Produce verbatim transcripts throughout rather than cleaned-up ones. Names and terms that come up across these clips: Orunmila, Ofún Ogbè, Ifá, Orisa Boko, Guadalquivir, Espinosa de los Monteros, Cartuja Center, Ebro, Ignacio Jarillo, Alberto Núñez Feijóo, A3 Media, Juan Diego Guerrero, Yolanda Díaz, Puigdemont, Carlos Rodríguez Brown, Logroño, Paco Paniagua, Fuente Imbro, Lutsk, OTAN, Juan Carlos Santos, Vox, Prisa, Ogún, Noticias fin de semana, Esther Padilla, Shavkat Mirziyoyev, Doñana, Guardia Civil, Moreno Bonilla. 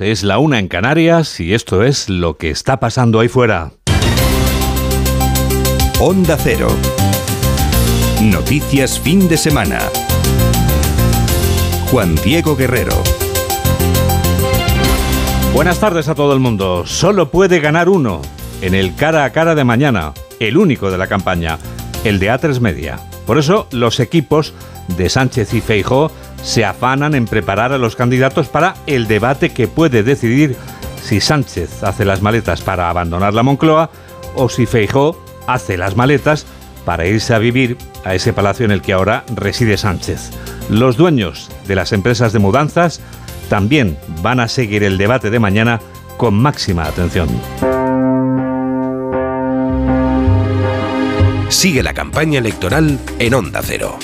Es la una en Canarias y esto es lo que está pasando ahí fuera. Onda Cero. Noticias fin de semana. Juan Diego Guerrero. Buenas tardes a todo el mundo. Solo puede ganar uno en el cara a cara de mañana, el único de la campaña, el de A tres Media. Por eso los equipos de Sánchez y Feijóo se afanan en preparar a los candidatos para el debate que puede decidir si Sánchez hace las maletas para abandonar la Moncloa o si Feijóo hace las maletas para irse a vivir a ese palacio en el que ahora reside Sánchez. Los dueños de las empresas de mudanzas también van a seguir el debate de mañana con máxima atención. Sigue la campaña electoral en Onda Cero.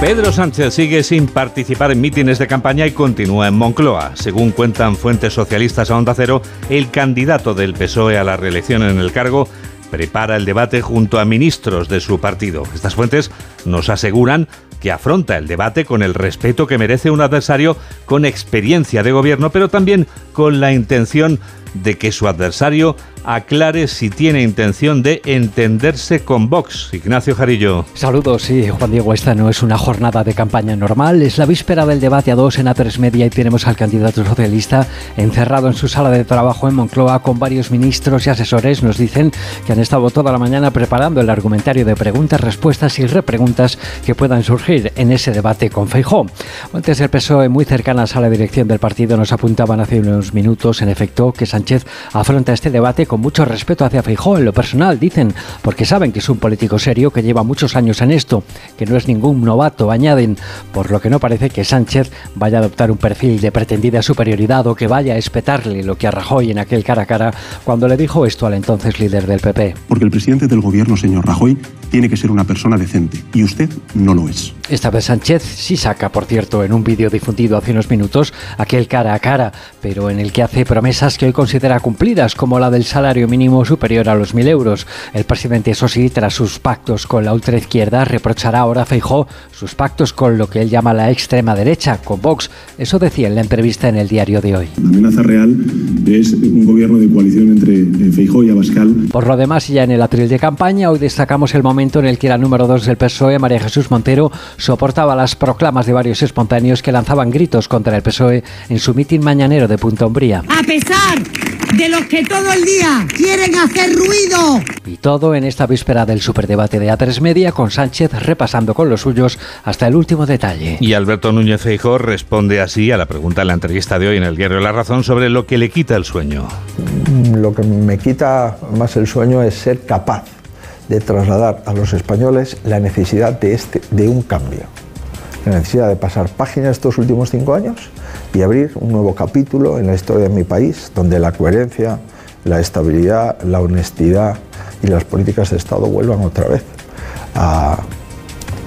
Pedro Sánchez sigue sin participar en mítines de campaña y continúa en Moncloa. Según cuentan fuentes socialistas a Onda Cero, el candidato del P S O E a la reelección en el cargo prepara el debate junto a ministros de su partido. Estas fuentes nos aseguran que afronta el debate con el respeto que merece un adversario con experiencia de gobierno, pero también con la intención de que su adversario aclare si tiene intención de entenderse con Vox. Ignacio Jarillo. Saludos, sí, Juan Diego, esta no es una jornada de campaña normal, es la víspera del debate a dos en A tres Media y tenemos al candidato socialista encerrado en su sala de trabajo en Moncloa con varios ministros y asesores. Nos dicen que han estado toda la mañana preparando el argumentario de preguntas, respuestas y repreguntas que puedan surgir en ese debate con Feijóo. Antes del P S O E, muy cercanas a la dirección del partido, nos apuntaban hace unos minutos, en efecto, que Sánchez afronta este debate con mucho respeto hacia Feijóo en lo personal, dicen, porque saben que es un político serio que lleva muchos años en esto, que no es ningún novato, añaden, por lo que no parece que Sánchez vaya a adoptar un perfil de pretendida superioridad o que vaya a espetarle lo que a Rajoy en aquel cara a cara cuando le dijo esto al entonces líder del P P. Porque el presidente del gobierno, señor Rajoy, tiene que ser una persona decente y usted no lo es. Esta vez Sánchez sí saca, por cierto, en un vídeo difundido hace unos minutos, aquel cara a cara, pero en el que hace promesas que hoy considera cumplidas, como la del salario mínimo superior a los mil euros. El presidente, eso sí, tras sus pactos con la ultraizquierda, reprochará ahora a Feijóo sus pactos con lo que él llama la extrema derecha, con Vox. Eso decía en la entrevista en el diario de hoy. La amenaza real es un gobierno de coalición entre Feijóo y Abascal. Por lo demás, ya en el atril de campaña, hoy destacamos el momento en el que la número dos del P S O E, María Jesús Montero, soportaba las proclamas de varios espontáneos que lanzaban gritos contra el P S O E en su mitin mañanero de Punta Umbría. A pesar de los que todo el día quieren hacer ruido. Y todo en esta víspera del superdebate de A tres Media, con Sánchez repasando con los suyos hasta el último detalle. Y Alberto Núñez Feijóo responde así a la pregunta en la entrevista de hoy en el diario La Razón sobre lo que le quita el sueño. Lo que me quita más el sueño es ser capaz de trasladar a los españoles la necesidad de, este, de un cambio. La necesidad de pasar páginas estos últimos cinco años y abrir un nuevo capítulo en la historia de mi país, donde la coherencia, la estabilidad, la honestidad y las políticas de Estado vuelvan otra vez a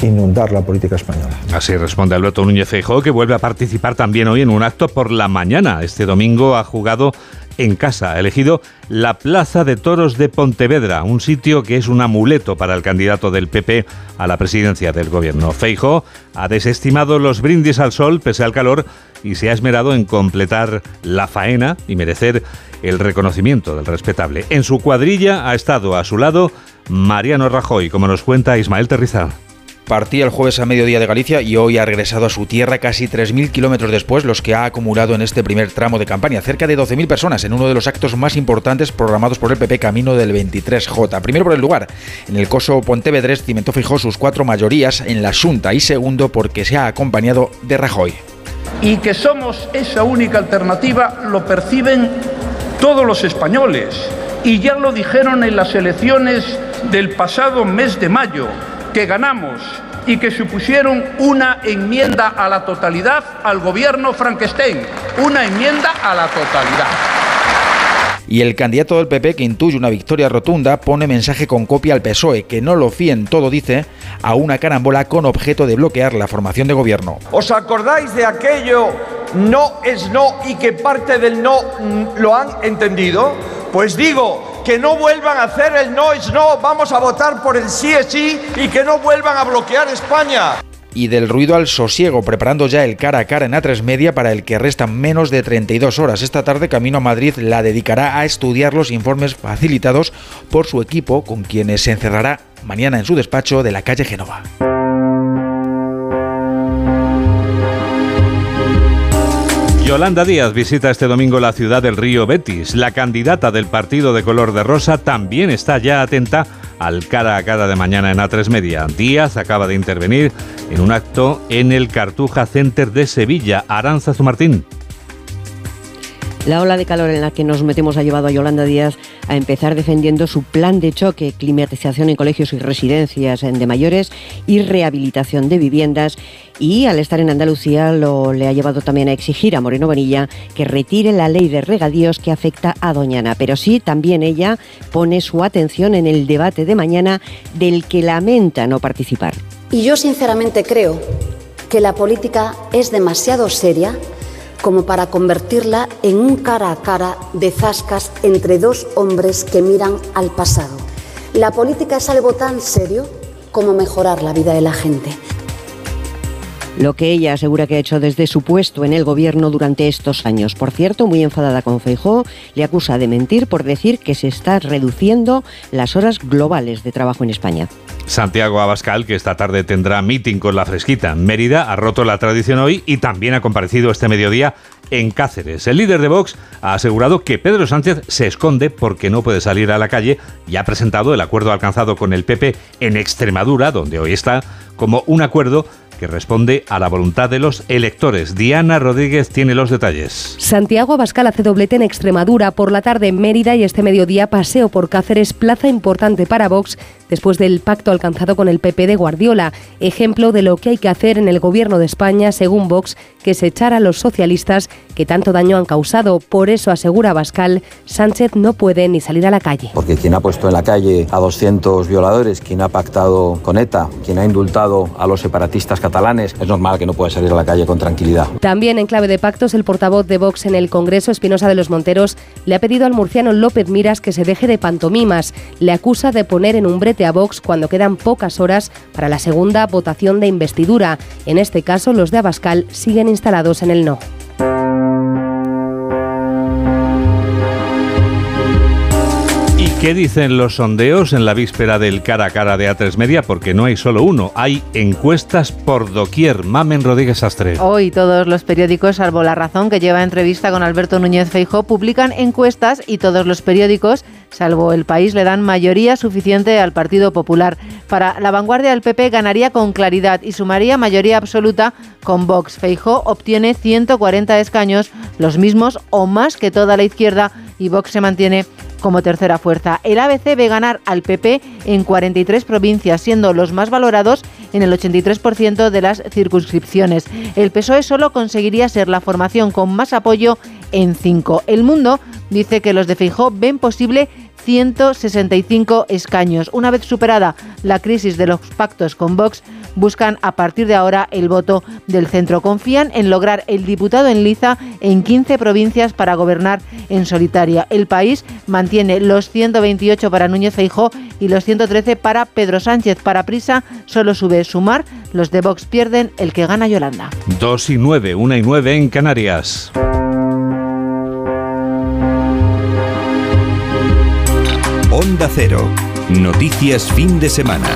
inundar la política española. Así responde Alberto Núñez Feijóo, que vuelve a participar también hoy en un acto por la mañana. Este domingo ha jugado en casa, ha elegido la Plaza de Toros de Pontevedra, un sitio que es un amuleto para el candidato del P P a la presidencia del gobierno. Feijóo ha desestimado los brindis al sol pese al calor y se ha esmerado en completar la faena y merecer el reconocimiento del respetable. En su cuadrilla ha estado a su lado Mariano Rajoy, como nos cuenta Ismael Terrizal. Partía el jueves a mediodía de Galicia y hoy ha regresado a su tierra casi tres mil kilómetros después, los que ha acumulado en este primer tramo de campaña. Cerca de doce mil personas en uno de los actos más importantes programados por el P P camino del veintitrés jota. Primero por el lugar. En el coso pontevedrés cimentó Feijóo sus cuatro mayorías en la Xunta y segundo porque se ha acompañado de Rajoy. Y que somos esa única alternativa lo perciben todos los españoles y ya lo dijeron en las elecciones del pasado mes de mayo. Que ganamos y que supusieron una enmienda a la totalidad al gobierno Frankenstein, una enmienda a la totalidad. Y el candidato del P P, que intuye una victoria rotunda, pone mensaje con copia al P S O E, que no lo fíen todo, dice, a una carambola con objeto de bloquear la formación de gobierno. ¿Os acordáis de aquello no es no y que parte del no lo han entendido? Pues digo, que no vuelvan a hacer el no es no, vamos a votar por el sí es sí y que no vuelvan a bloquear España. y del ruido al sosiego, preparando ya el cara a cara en A tres Media para el que restan menos de treinta y dos horas. Esta tarde, camino a Madrid, la dedicará a estudiar los informes facilitados por su equipo, con quienes se encerrará mañana en su despacho de la calle Génova. Yolanda Díaz visita este domingo la ciudad del Río Betis. La candidata del partido de color de rosa también está ya atenta al cara a cara de mañana en A tres Media. Díaz acaba de intervenir en un acto en el Cartuja Center de Sevilla. Aránzazu Martín. La ola de calor en la que nos metemos ha llevado a Yolanda Díaz a empezar defendiendo su plan de choque: climatización en colegios y residencias de mayores y rehabilitación de viviendas. Y al estar en Andalucía lo le ha llevado también a exigir a Moreno Bonilla que retire la ley de regadíos que afecta a Doñana. Pero sí, también ella pone su atención en el debate de mañana, del que lamenta no participar. Y yo sinceramente creo que la política es demasiado seria como para convertirla en un cara a cara de zascas entre dos hombres que miran al pasado. La política es algo tan serio como mejorar la vida de la gente. Lo que ella asegura que ha hecho desde su puesto en el gobierno durante estos años. Por cierto, muy enfadada con Feijóo, le acusa de mentir por decir que se está reduciendo las horas globales de trabajo en España. Santiago Abascal, que esta tarde tendrá mitin con la fresquita en Mérida, ha roto la tradición hoy y también ha comparecido este mediodía en Cáceres. El líder de Vox ha asegurado que Pedro Sánchez se esconde porque no puede salir a la calle y ha presentado el acuerdo alcanzado con el P P en Extremadura, donde hoy está, como un acuerdo que responde a la voluntad de los electores. Diana Rodríguez tiene los detalles. Santiago Abascal hace doblete en Extremadura, por la tarde en Mérida y este mediodía paseo por Cáceres, plaza importante para Vox después del pacto alcanzado con el P P de Guardiola, ejemplo de lo que hay que hacer en el gobierno de España, según Vox, que es echar a los socialistas que tanto daño han causado. Por eso, asegura Abascal, Sánchez no puede ni salir a la calle. Porque quien ha puesto en la calle a doscientos violadores, quien ha pactado con ETA, quien ha indultado a los separatistas catalanes, es normal que no pueda salir a la calle con tranquilidad. También en clave de pactos, el portavoz de Vox en el Congreso, Espinosa de los Monteros, le ha pedido al murciano López Miras que se deje de pantomimas. Le acusa de poner en un brete a Vox cuando quedan pocas horas para la segunda votación de investidura. En este caso, los de Abascal siguen instalados en el no. ¿Qué dicen los sondeos en la víspera del cara a cara de A tres Media? Porque no hay solo uno, hay encuestas por doquier. Mamen Rodríguez Astre. Hoy todos los periódicos, salvo La Razón, que lleva entrevista con Alberto Núñez Feijóo, publican encuestas y todos los periódicos, salvo El País, le dan mayoría suficiente al Partido Popular. Para La Vanguardia, el P P ganaría con claridad y sumaría mayoría absoluta con Vox. Feijóo obtiene ciento cuarenta escaños, los mismos o más que toda la izquierda, y Vox se mantiene como tercera fuerza. El A B C ve ganar al P P en cuarenta y tres provincias, siendo los más valorados en el ochenta y tres por ciento de las circunscripciones. El P S O E solo conseguiría ser la formación con más apoyo en cinco. El Mundo dice que los de Feijóo ven posible ciento sesenta y cinco escaños. Una vez superada la crisis de los pactos con Vox, buscan a partir de ahora el voto del centro. Confían en lograr el diputado en liza en quince provincias para gobernar en solitaria. El País mantiene los ciento veintiocho para Núñez Feijóo y los ciento trece para Pedro Sánchez. Para Prisa solo sube Sumar, los de Vox pierden, el que gana Yolanda. dos y nueve, una y nueve en Canarias. Onda Cero, noticias fin de semana.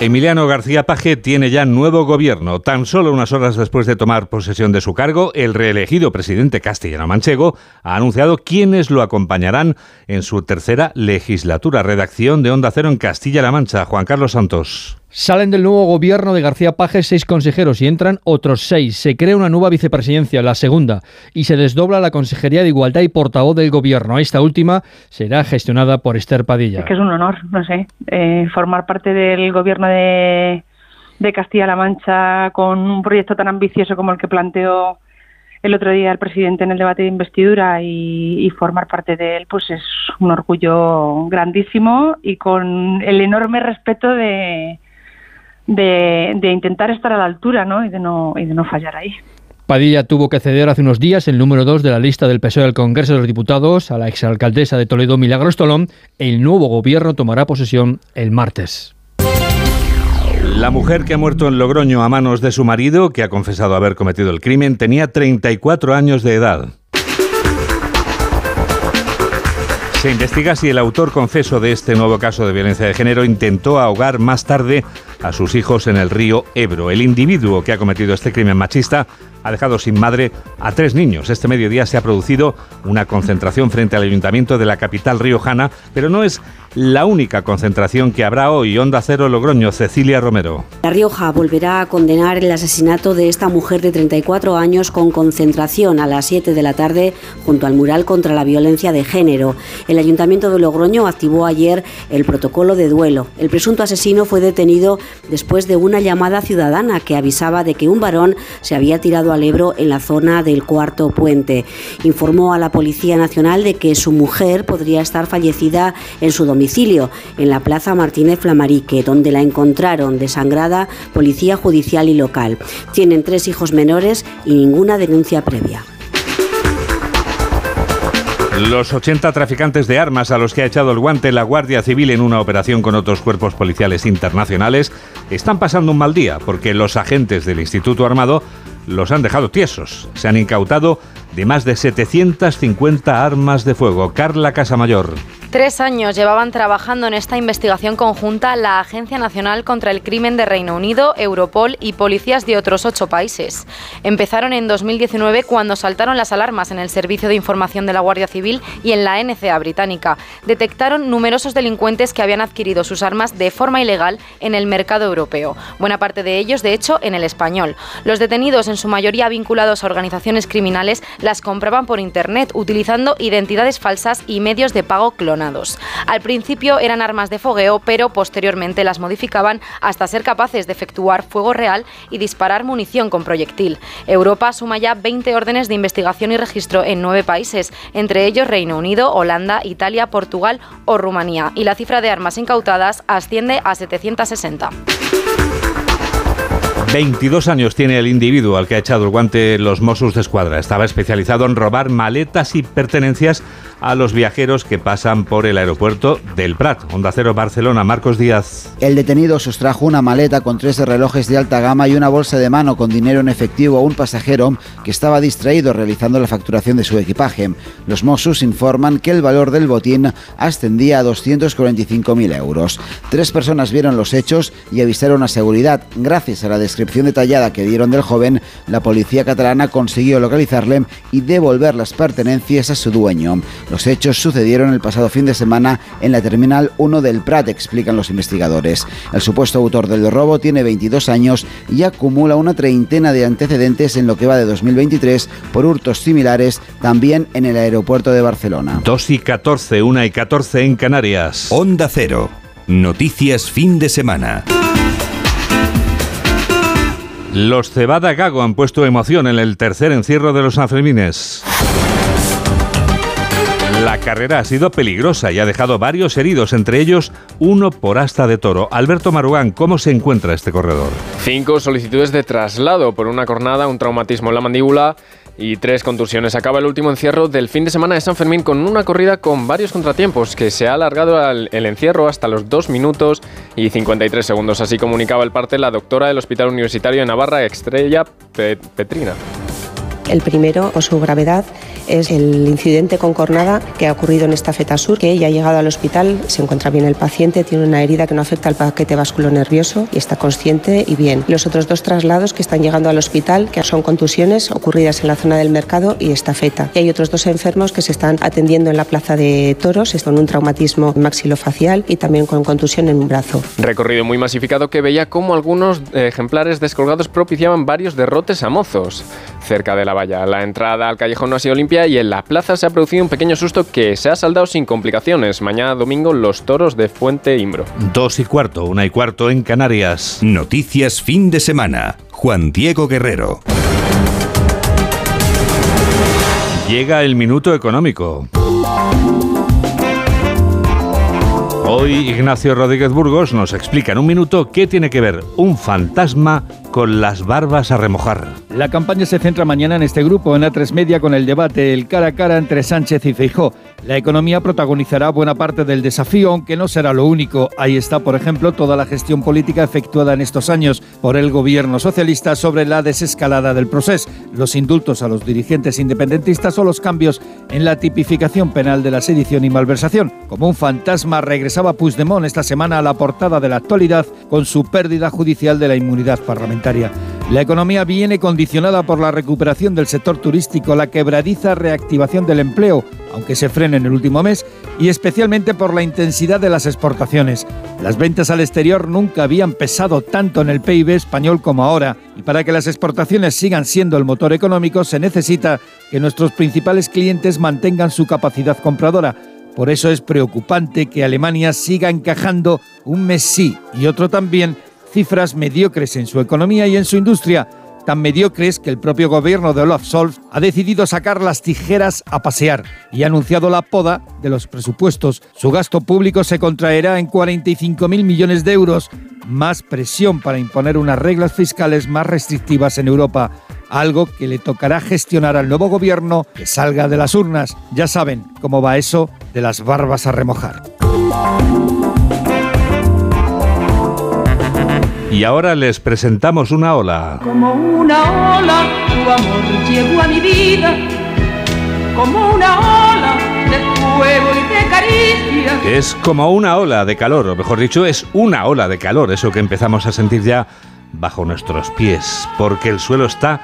Emiliano García Paje tiene ya nuevo gobierno. Tan solo unas horas después de tomar posesión de su cargo, el reelegido presidente castellano-manchego ha anunciado quiénes lo acompañarán en su tercera legislatura. Redacción de Onda Cero en Castilla-La Mancha, Juan Carlos Santos. Salen del nuevo gobierno de García Paje seis consejeros y entran otros seis. Se crea una nueva vicepresidencia, la segunda, y se desdobla la Consejería de Igualdad y portavoz del gobierno. Esta última será gestionada por Esther Padilla. Es que es un honor, no sé, eh, formar parte del gobierno de, de Castilla-La Mancha con un proyecto tan ambicioso como el que planteó el otro día el presidente en el debate de investidura y, y formar parte de él, pues es un orgullo grandísimo y con el enorme respeto de... De, de intentar estar a la altura, ¿no? Y de no, y de no fallar ahí. Padilla tuvo que ceder hace unos días el número dos de la lista del P S O E al Congreso de los Diputados a la exalcaldesa de Toledo, Milagros Tolón. El nuevo gobierno tomará posesión el martes. La mujer que ha muerto en Logroño a manos de su marido, que ha confesado haber cometido el crimen, tenía treinta y cuatro años de edad. Se investiga si el autor confeso de este nuevo caso de violencia de género intentó ahogar más tarde a sus hijos en el río Ebro. El individuo que ha cometido este crimen machista ha dejado sin madre a tres niños. Este mediodía se ha producido una concentración frente al ayuntamiento de la capital riojana, pero no es la única concentración que habrá hoy. Onda Cero Logroño, Cecilia Romero. La Rioja volverá a condenar el asesinato de esta mujer de treinta y cuatro años con concentración a las siete de la tarde junto al mural contra la violencia de género. El ayuntamiento de Logroño activó ayer el protocolo de duelo. El presunto asesino fue detenido después de una llamada ciudadana que avisaba de que un varón se había tirado al Ebro en la zona del Cuarto Puente. Informó a la Policía Nacional de que su mujer podría estar fallecida en su domicilio. en la plaza Martínez Flamarique, donde la encontraron desangrada policía judicial y local. Tienen tres hijos menores y ninguna denuncia previa. Los ochenta traficantes de armas a los que ha echado el guante la Guardia Civil en una operación con otros cuerpos policiales internacionales están pasando un mal día porque los agentes del Instituto Armado los han dejado tiesos. Se han incautado de más de setecientas cincuenta armas de fuego. Carla Casamayor. Tres años llevaban trabajando en esta investigación conjunta la Agencia Nacional contra el Crimen de Reino Unido, Europol y policías de otros ocho países. Empezaron en dos mil diecinueve cuando saltaron las alarmas en el Servicio de Información de la Guardia Civil y en la N C A británica. Detectaron numerosos delincuentes que habían adquirido sus armas de forma ilegal en el mercado europeo. Buena parte de ellos, de hecho, en el español. Los detenidos, en su mayoría vinculados a organizaciones criminales, las compraban por internet utilizando identidades falsas y medios de pago clon. Al principio eran armas de fogueo, pero posteriormente las modificaban hasta ser capaces de efectuar fuego real y disparar munición con proyectil. Europa suma ya veinte órdenes de investigación y registro en nueve países, entre ellos Reino Unido, Holanda, Italia, Portugal o Rumanía, y la cifra de armas incautadas asciende a setecientas sesenta. veintidós años tiene el individuo al que ha echado el guante los Mossos de Escuadra. Estaba especializado en robar maletas y pertenencias a los viajeros que pasan por el aeropuerto del Prat. Onda Cero Barcelona, Marcos Díaz. El detenido sustrajo una maleta con tres relojes de alta gama y una bolsa de mano con dinero en efectivo a un pasajero que estaba distraído realizando la facturación de su equipaje. Los Mossos informan que el valor del botín ascendía a doscientos cuarenta y cinco mil euros. Tres personas vieron los hechos y avisaron a seguridad. Gracias a la descripción La descripción detallada que dieron del joven, la policía catalana consiguió localizarle y devolver las pertenencias a su dueño. Los hechos sucedieron el pasado fin de semana en la Terminal uno del Prat, explican los investigadores. El supuesto autor del robo tiene veintidós años y acumula una treintena de antecedentes en lo que va de dos mil veintitrés por hurtos similares también en el aeropuerto de Barcelona. dos y catorce, una y catorce en Canarias. Onda Cero. Noticias fin de semana. Los Cebada Gago han puesto emoción en el tercer encierro de los sanfermines. La carrera ha sido peligrosa y ha dejado varios heridos, entre ellos uno por asta de toro. Alberto Marugán, ¿cómo se encuentra este corredor? Cinco solicitudes de traslado por una cornada, un traumatismo en la mandíbula y tres contusiones. Acaba el último encierro del fin de semana de San Fermín con una corrida con varios contratiempos que se ha alargado el encierro hasta los dos minutos y cincuenta y tres segundos. Así comunicaba el parte la doctora del Hospital Universitario de Navarra, Estrella Petrina. El primero, por su gravedad, es el incidente con cornada que ha ocurrido en esta Feta Sur, que ya ha llegado al hospital, se encuentra bien el paciente, tiene una herida que no afecta al paquete vasculonervioso y está consciente y bien. Los otros dos traslados que están llegando al hospital, que son contusiones ocurridas en la zona del mercado y esta Feta. Y hay otros dos enfermos que se están atendiendo en la plaza de toros, con un traumatismo maxilofacial y también con contusión en un brazo. Recorrido muy masificado que veía cómo algunos ejemplares descolgados propiciaban varios derrotes a mozos cerca de la valla. La entrada al callejón no ha sido limpia y en la plaza se ha producido un pequeño susto que se ha saldado sin complicaciones. Mañana domingo los toros de Fuente Imbro. Dos y cuarto, una y cuarto en Canarias. Noticias fin de semana. Juan Diego Guerrero. Llega el minuto económico. Hoy Ignacio Rodríguez Burgos nos explica en un minuto qué tiene que ver un fantasma con las barbas a remojar. La campaña se centra mañana en este grupo, en A tres Media, con el debate, el cara a cara entre Sánchez y Feijóo. La economía protagonizará buena parte del desafío, aunque no será lo único. Ahí está, por ejemplo, toda la gestión política efectuada en estos años por el gobierno socialista sobre la desescalada del procés, los indultos a los dirigentes independentistas o los cambios en la tipificación penal de la sedición y malversación. Como un fantasma regresaba Puigdemont esta semana a la portada de La Actualidad con su pérdida judicial de la inmunidad parlamentaria. La economía viene condicionada por la recuperación del sector turístico, la quebradiza reactivación del empleo, aunque se frena en el último mes, y especialmente por la intensidad de las exportaciones. Las ventas al exterior nunca habían pesado tanto en el P I B español como ahora, y para que las exportaciones sigan siendo el motor económico se necesita que nuestros principales clientes mantengan su capacidad compradora. Por eso es preocupante que Alemania siga encajando un mes sí y otro también cifras mediocres en su economía y en su industria, tan mediocres que el propio gobierno de Olaf Scholz ha decidido sacar las tijeras a pasear y ha anunciado la poda de los presupuestos. Su gasto público se contraerá en cuarenta y cinco mil millones de euros, más presión para imponer unas reglas fiscales más restrictivas en Europa, algo que le tocará gestionar al nuevo gobierno que salga de las urnas. Ya saben cómo va eso de las barbas a remojar. Y ahora les presentamos una ola. Como una ola, tu amor llegó a mi vida. Como una ola de fuego y de caricia. Es como una ola de calor, o mejor dicho, es una ola de calor, eso que empezamos a sentir ya bajo nuestros pies, porque el suelo está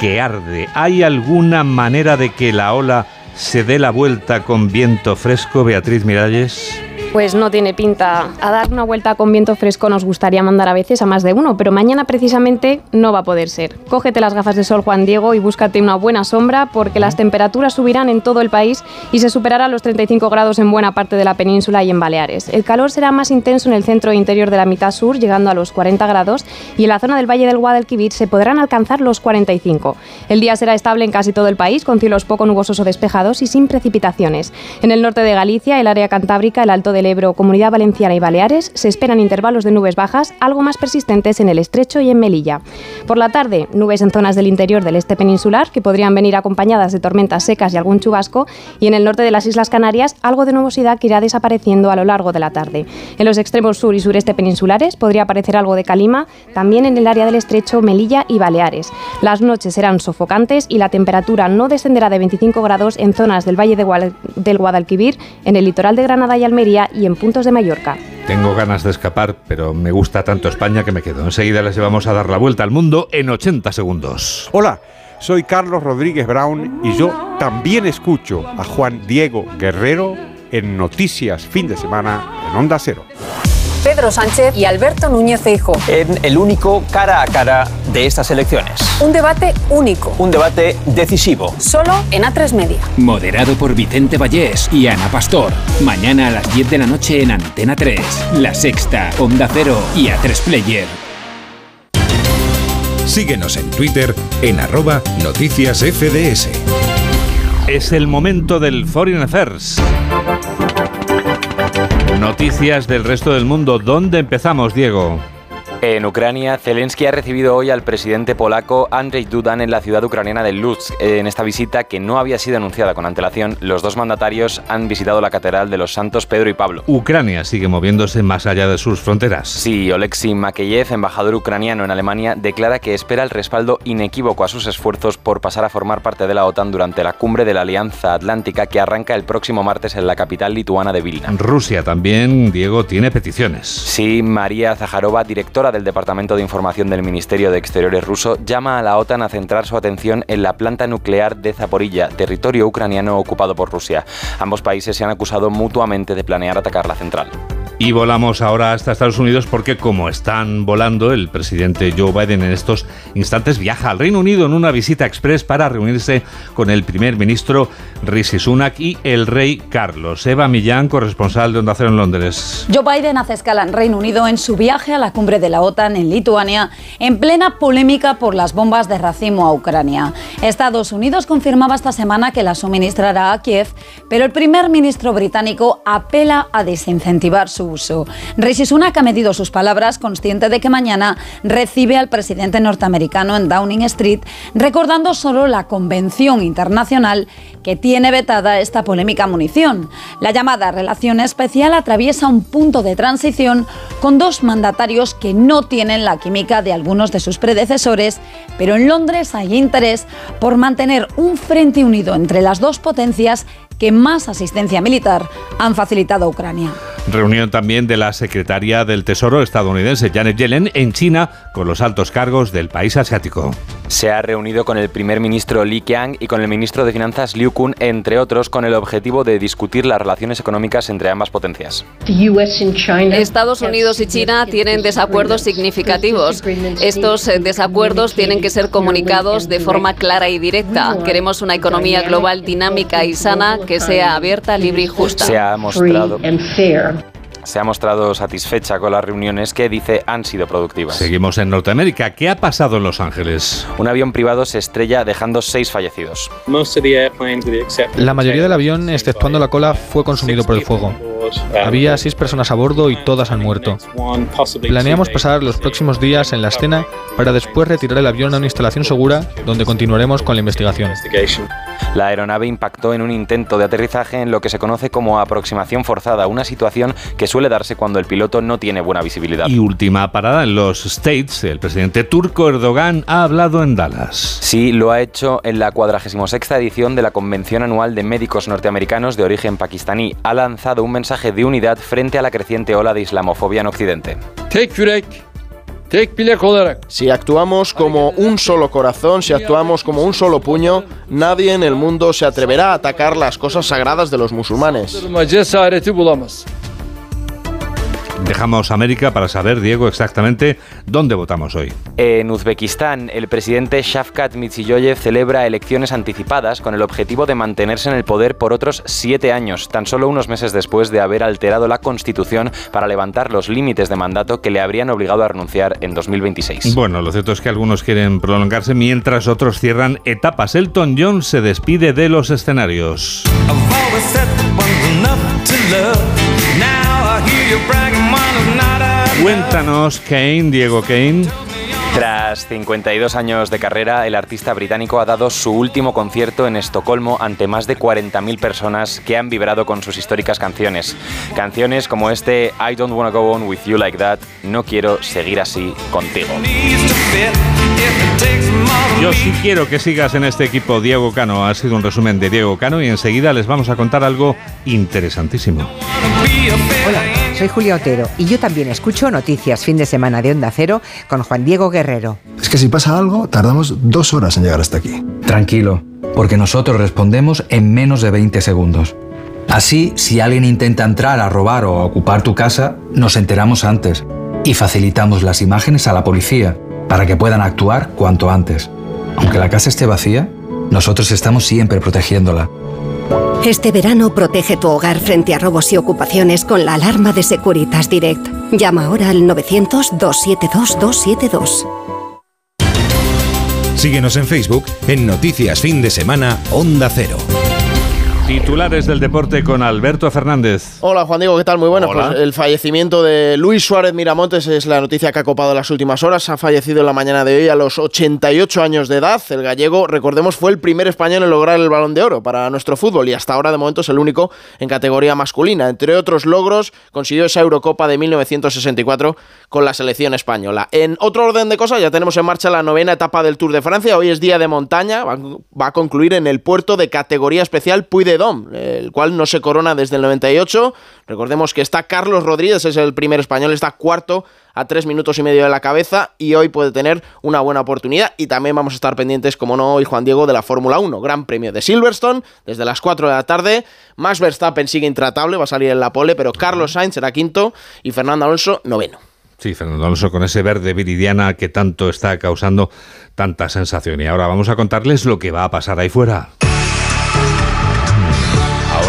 que arde. ¿Hay alguna manera de que la ola se dé la vuelta con viento fresco, Beatriz Miralles? Pues no tiene pinta. A dar una vuelta con viento fresco nos gustaría mandar a veces a más de uno, pero mañana precisamente no va a poder ser. Cógete las gafas de sol, Juan Diego, y búscate una buena sombra, porque las temperaturas subirán en todo el país y se superará los treinta y cinco grados en buena parte de la península y en Baleares. El calor será más intenso en el centro e interior de la mitad sur, llegando a los cuarenta grados, y en la zona del Valle del Guadalquivir se podrán alcanzar los cuarenta y cinco. El día será estable en casi todo el país, con cielos poco nubosos o despejados y sin precipitaciones. En el norte de Galicia, el área cantábrica, el Alto del Ebro, Comunidad Valenciana y Baleares se esperan intervalos de nubes bajas, algo más persistentes en el Estrecho y en Melilla. Por la tarde, nubes en zonas del interior del este peninsular que podrían venir acompañadas de tormentas secas y algún chubasco, y en el norte de las Islas Canarias algo de nubosidad que irá desapareciendo a lo largo de la tarde. En los extremos sur y sureste peninsulares podría aparecer algo de calima, también en el área del Estrecho, Melilla y Baleares. Las noches serán sofocantes y la temperatura no descenderá de veinticinco grados en zonas del Valle de Guadal- del Guadalquivir, en el litoral de Granada y Almería y en puntos de Mallorca. Tengo ganas de escapar, pero me gusta tanto España que me quedo. Enseguida les vamos a dar la vuelta al mundo en ochenta segundos. Hola, soy Carlos Rodríguez Brown y yo también escucho a Juan Diego Guerrero en Noticias Fin de Semana en Onda Cero. Pedro Sánchez y Alberto Núñez Feijóo. En el único cara a cara de estas elecciones. Un debate único. Un debate decisivo. Solo en A tres Media. Moderado por Vicente Vallés y Ana Pastor. Mañana a las diez de la noche en Antena tres, La Sexta, Onda Cero y A tres Player. Síguenos en Twitter en arroba noticias F D S. Es el momento del Foreign Affairs. Noticias del resto del mundo. ¿Dónde empezamos, Diego? En Ucrania, Zelensky ha recibido hoy al presidente polaco Andrzej Duda en la ciudad ucraniana de Lutsk. En esta visita, que no había sido anunciada con antelación, los dos mandatarios han visitado la Catedral de los Santos Pedro y Pablo. Ucrania sigue moviéndose más allá de sus fronteras. Sí, Oleksiy Makeyev, embajador ucraniano en Alemania, declara que espera el respaldo inequívoco a sus esfuerzos por pasar a formar parte de la OTAN durante la cumbre de la Alianza Atlántica que arranca el próximo martes en la capital lituana de Vilna. Rusia también, Diego, tiene peticiones. Sí, María Zaharova, directora de del Departamento de Información del Ministerio de Exteriores ruso, llama a la OTAN a centrar su atención en la planta nuclear de Zaporiyia, territorio ucraniano ocupado por Rusia. Ambos países se han acusado mutuamente de planear atacar la central. Y volamos ahora hasta Estados Unidos porque, como están volando, el presidente Joe Biden en estos instantes viaja al Reino Unido en una visita express para reunirse con el primer ministro Rishi Sunak y el rey Carlos. Eva Millán, corresponsal de Onda Cero en Londres. Joe Biden hace escala en Reino Unido en su viaje a la cumbre de la OTAN en Lituania, en plena polémica por las bombas de racimo a Ucrania. Estados Unidos confirmaba esta semana que las suministrará a Kiev, pero el primer ministro británico apela a desincentivar su su uso. Rishi Sunak ha medido sus palabras, consciente de que mañana recibe al presidente norteamericano en Downing Street, recordando solo la convención internacional que tiene vetada esta polémica munición. La llamada relación especial atraviesa un punto de transición con dos mandatarios que no tienen la química de algunos de sus predecesores, pero en Londres hay interés por mantener un frente unido entre las dos potencias que más asistencia militar han facilitado a Ucrania. Reunión también de la secretaria del Tesoro estadounidense Janet Yellen en China con los altos cargos del país asiático. Se ha reunido con el primer ministro Li Keqiang y con el ministro de Finanzas Liu Kun, entre otros, con el objetivo de discutir las relaciones económicas entre ambas potencias. Estados Unidos y China tienen desacuerdos significativos. Estos desacuerdos tienen que ser comunicados de forma clara y directa. Queremos una economía global dinámica y sana que sea abierta, libre y justa. Se ha mostrado... Se ha mostrado satisfecha con las reuniones que, dice, han sido productivas. Seguimos en Norteamérica. ¿Qué ha pasado en Los Ángeles? Un avión privado se estrella dejando seis fallecidos. La mayoría del avión, exceptuando la cola, fue consumido por el fuego. Había seis personas a bordo y todas han muerto. Planeamos pasar los próximos días en la escena para después retirar el avión a una instalación segura donde continuaremos con la investigación. La aeronave impactó en un intento de aterrizaje en lo que se conoce como aproximación forzada, una situación que suele darse cuando el piloto no tiene buena visibilidad. Y última parada en los States, el presidente turco Erdogan ha hablado en Dallas. Sí, lo ha hecho en la cuadragésima sexta edición de la Convención Anual de Médicos Norteamericanos de Origen Pakistaní. Ha lanzado un mensaje de unidad frente a la creciente ola de islamofobia en Occidente. Si actuamos como un solo corazón, si actuamos como un solo puño, nadie en el mundo se atreverá a atacar las cosas sagradas de los musulmanes. Dejamos América para saber, Diego, exactamente dónde votamos hoy. En Uzbekistán, el presidente Shavkat Mirziyoyev celebra elecciones anticipadas con el objetivo de mantenerse en el poder por otros siete años, tan solo unos meses después de haber alterado la Constitución para levantar los límites de mandato que le habrían obligado a renunciar en dos mil veintiséis. Bueno, lo cierto es que algunos quieren prolongarse mientras otros cierran etapas. Elton John se despide de los escenarios. Cuéntanos, Kane, Diego Kane. Tras cincuenta y dos años de carrera, el artista británico ha dado su último concierto en Estocolmo ante más de cuarenta mil personas que han vibrado con sus históricas canciones. Canciones como este I Don't Wanna Go On With You Like That, No Quiero Seguir Así Contigo. Yo sí quiero que sigas en este equipo, Diego Cano. Ha sido un resumen de Diego Cano y enseguida les vamos a contar algo interesantísimo. Hola, soy Julia Otero y yo también escucho Noticias Fin de Semana de Onda Cero con Juan Diego Guerrero. Es que si pasa algo, tardamos dos horas en llegar hasta aquí. Tranquilo, porque nosotros respondemos en menos de veinte segundos. Así, si alguien intenta entrar a robar o a ocupar tu casa, nos enteramos antes y facilitamos las imágenes a la policía para que puedan actuar cuanto antes. Aunque la casa esté vacía, nosotros estamos siempre protegiéndola. Este verano protege tu hogar frente a robos y ocupaciones con la alarma de Securitas Direct. Llama ahora al nueve cero cero dos siete dos dos siete dos. Síguenos en Facebook en Noticias Fin de Semana Onda Cero. Titulares del deporte con Alberto Fernández. Hola Juan Diego, ¿qué tal? Muy buenas. Pues el fallecimiento de Luis Suárez Miramontes es la noticia que ha copado las últimas horas. Ha fallecido en la mañana de hoy a los ochenta y ocho años de edad. El gallego, recordemos, fue el primer español en lograr el Balón de Oro para nuestro fútbol y hasta ahora de momento es el único en categoría masculina. Entre otros logros, consiguió esa Eurocopa de mil novecientos sesenta y cuatro con la selección española. En otro orden de cosas, ya tenemos en marcha la novena etapa del Tour de Francia. Hoy es día de montaña, va a concluir en el puerto de categoría especial Puy de el cual no se corona desde el noventa y ocho. Recordemos que está Carlos Rodríguez, es el primer español, está cuarto a tres minutos y medio de la cabeza y hoy puede tener una buena oportunidad. Y también vamos a estar pendientes, como no hoy, Juan Diego, de la Fórmula uno. Gran Premio de Silverstone desde las cuatro de la tarde. Max Verstappen sigue intratable, va a salir en la pole, pero Carlos Sainz será quinto y Fernando Alonso noveno. Sí, Fernando Alonso con ese verde viridiana que tanto está causando tanta sensación. Y ahora vamos a contarles lo que va a pasar ahí fuera.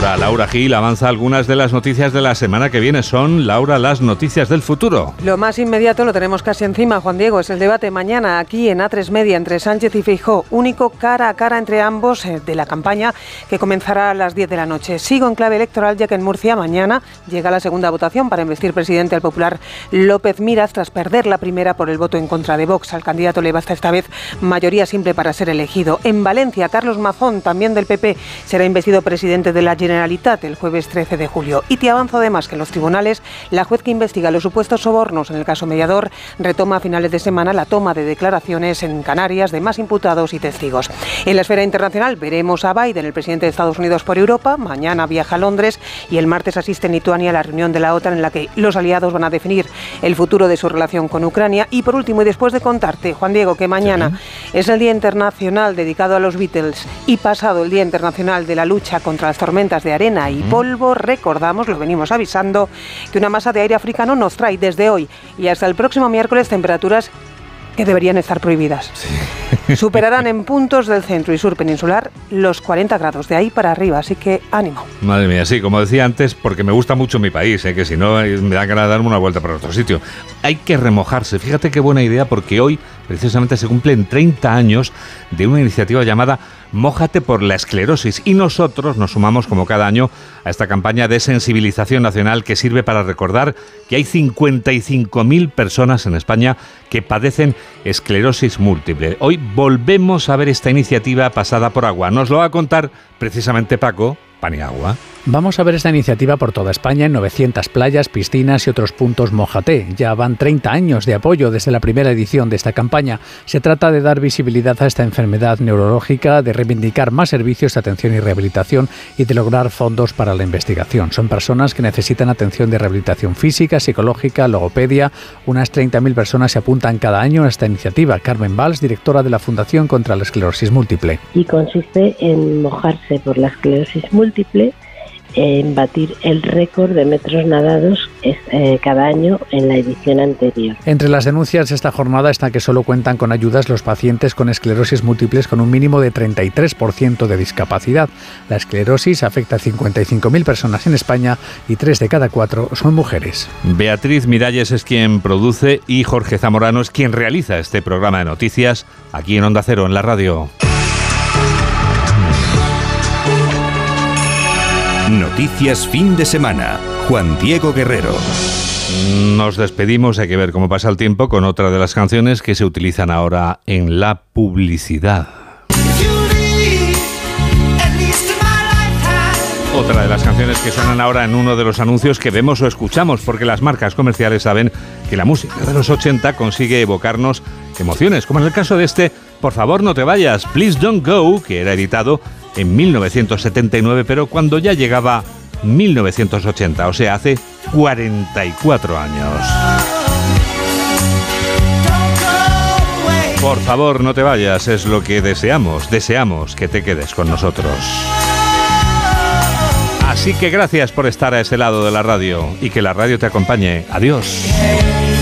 ahora Laura Gil avanza algunas de las noticias de la semana que viene. Son, Laura, las noticias del futuro. Lo más inmediato lo tenemos casi encima, Juan Diego. Es el debate mañana aquí en A tres Media entre Sánchez y Feijóo. Único cara a cara entre ambos de la campaña que comenzará a las diez de la noche. Sigo en clave electoral ya que en Murcia mañana llega la segunda votación para investir presidente al popular López Miras tras perder la primera por el voto en contra de Vox. Al candidato le basta esta vez mayoría simple para ser elegido. En Valencia, Carlos Mazón, también del P P, será investido presidente de la Generalitat el jueves trece de julio. Y te avanzo además que en los tribunales la juez que investiga los supuestos sobornos en el caso Mediador retoma a finales de semana la toma de declaraciones en Canarias de más imputados y testigos. En la esfera internacional veremos a Biden, el presidente de Estados Unidos, por Europa. Mañana viaja a Londres y el martes asiste en Lituania a la reunión de la OTAN en la que los aliados van a definir el futuro de su relación con Ucrania. Y por último, y después de contarte, Juan Diego, que mañana sí. es el Día Internacional dedicado a los Beatles y pasado el Día Internacional de la Lucha contra las Tormentas de Arena y Polvo, recordamos, lo venimos avisando, que una masa de aire africano nos trae desde hoy y hasta el próximo miércoles temperaturas que deberían estar prohibidas. Sí. Superarán en puntos del centro y sur peninsular los cuarenta grados, de ahí para arriba, así que ánimo. Madre mía, sí, como decía antes, porque me gusta mucho mi país, ¿eh? Que si no me da ganas de darme una vuelta para otro sitio. Hay que remojarse, fíjate qué buena idea, porque hoy precisamente se cumplen treinta años de una iniciativa llamada Mójate por la esclerosis, y nosotros nos sumamos como cada año a esta campaña de sensibilización nacional que sirve para recordar que hay cincuenta y cinco mil personas en España que padecen esclerosis múltiple. Hoy volvemos a ver esta iniciativa pasada por agua. Nos lo va a contar precisamente Paco Paniagua. Vamos a ver esta iniciativa por toda España en novecientas playas, piscinas y otros puntos Mójate. Ya van treinta años de apoyo desde la primera edición de esta campaña. Se trata de dar visibilidad a esta enfermedad neurológica, de reivindicar más servicios de atención y rehabilitación y de lograr fondos para la investigación. Son personas que necesitan atención de rehabilitación física, psicológica, logopedia. Unas treinta mil personas se apuntan cada año a esta iniciativa. Carmen Valls, directora de la Fundación contra la Esclerosis Múltiple. Y consiste en mojarse por la esclerosis múltiple, en batir el récord de metros nadados eh, cada año en la edición anterior. Entre las denuncias de esta jornada está que solo cuentan con ayudas los pacientes con esclerosis múltiples con un mínimo de treinta y tres por ciento de discapacidad. La esclerosis afecta a cincuenta y cinco mil personas en España y tres de cada cuatro son mujeres. Beatriz Miralles es quien produce y Jorge Zamorano es quien realiza este programa de noticias aquí en Onda Cero, en la radio. Noticias fin de semana. Juan Diego Guerrero. Nos despedimos, hay que ver cómo pasa el tiempo, con otra de las canciones que se utilizan ahora en la publicidad. Otra de las canciones que suenan ahora en uno de los anuncios que vemos o escuchamos, porque las marcas comerciales saben que la música de los ochenta consigue evocarnos emociones, como en el caso de este Por favor no te vayas, Please Don't Go, que era editado en mil novecientos setenta y nueve, pero cuando ya llegaba mil novecientos ochenta, o sea, hace cuarenta y cuatro años. Por favor no te vayas, es lo que deseamos, deseamos que te quedes con nosotros. Así que gracias por estar a ese lado de la radio y que la radio te acompañe. Adiós.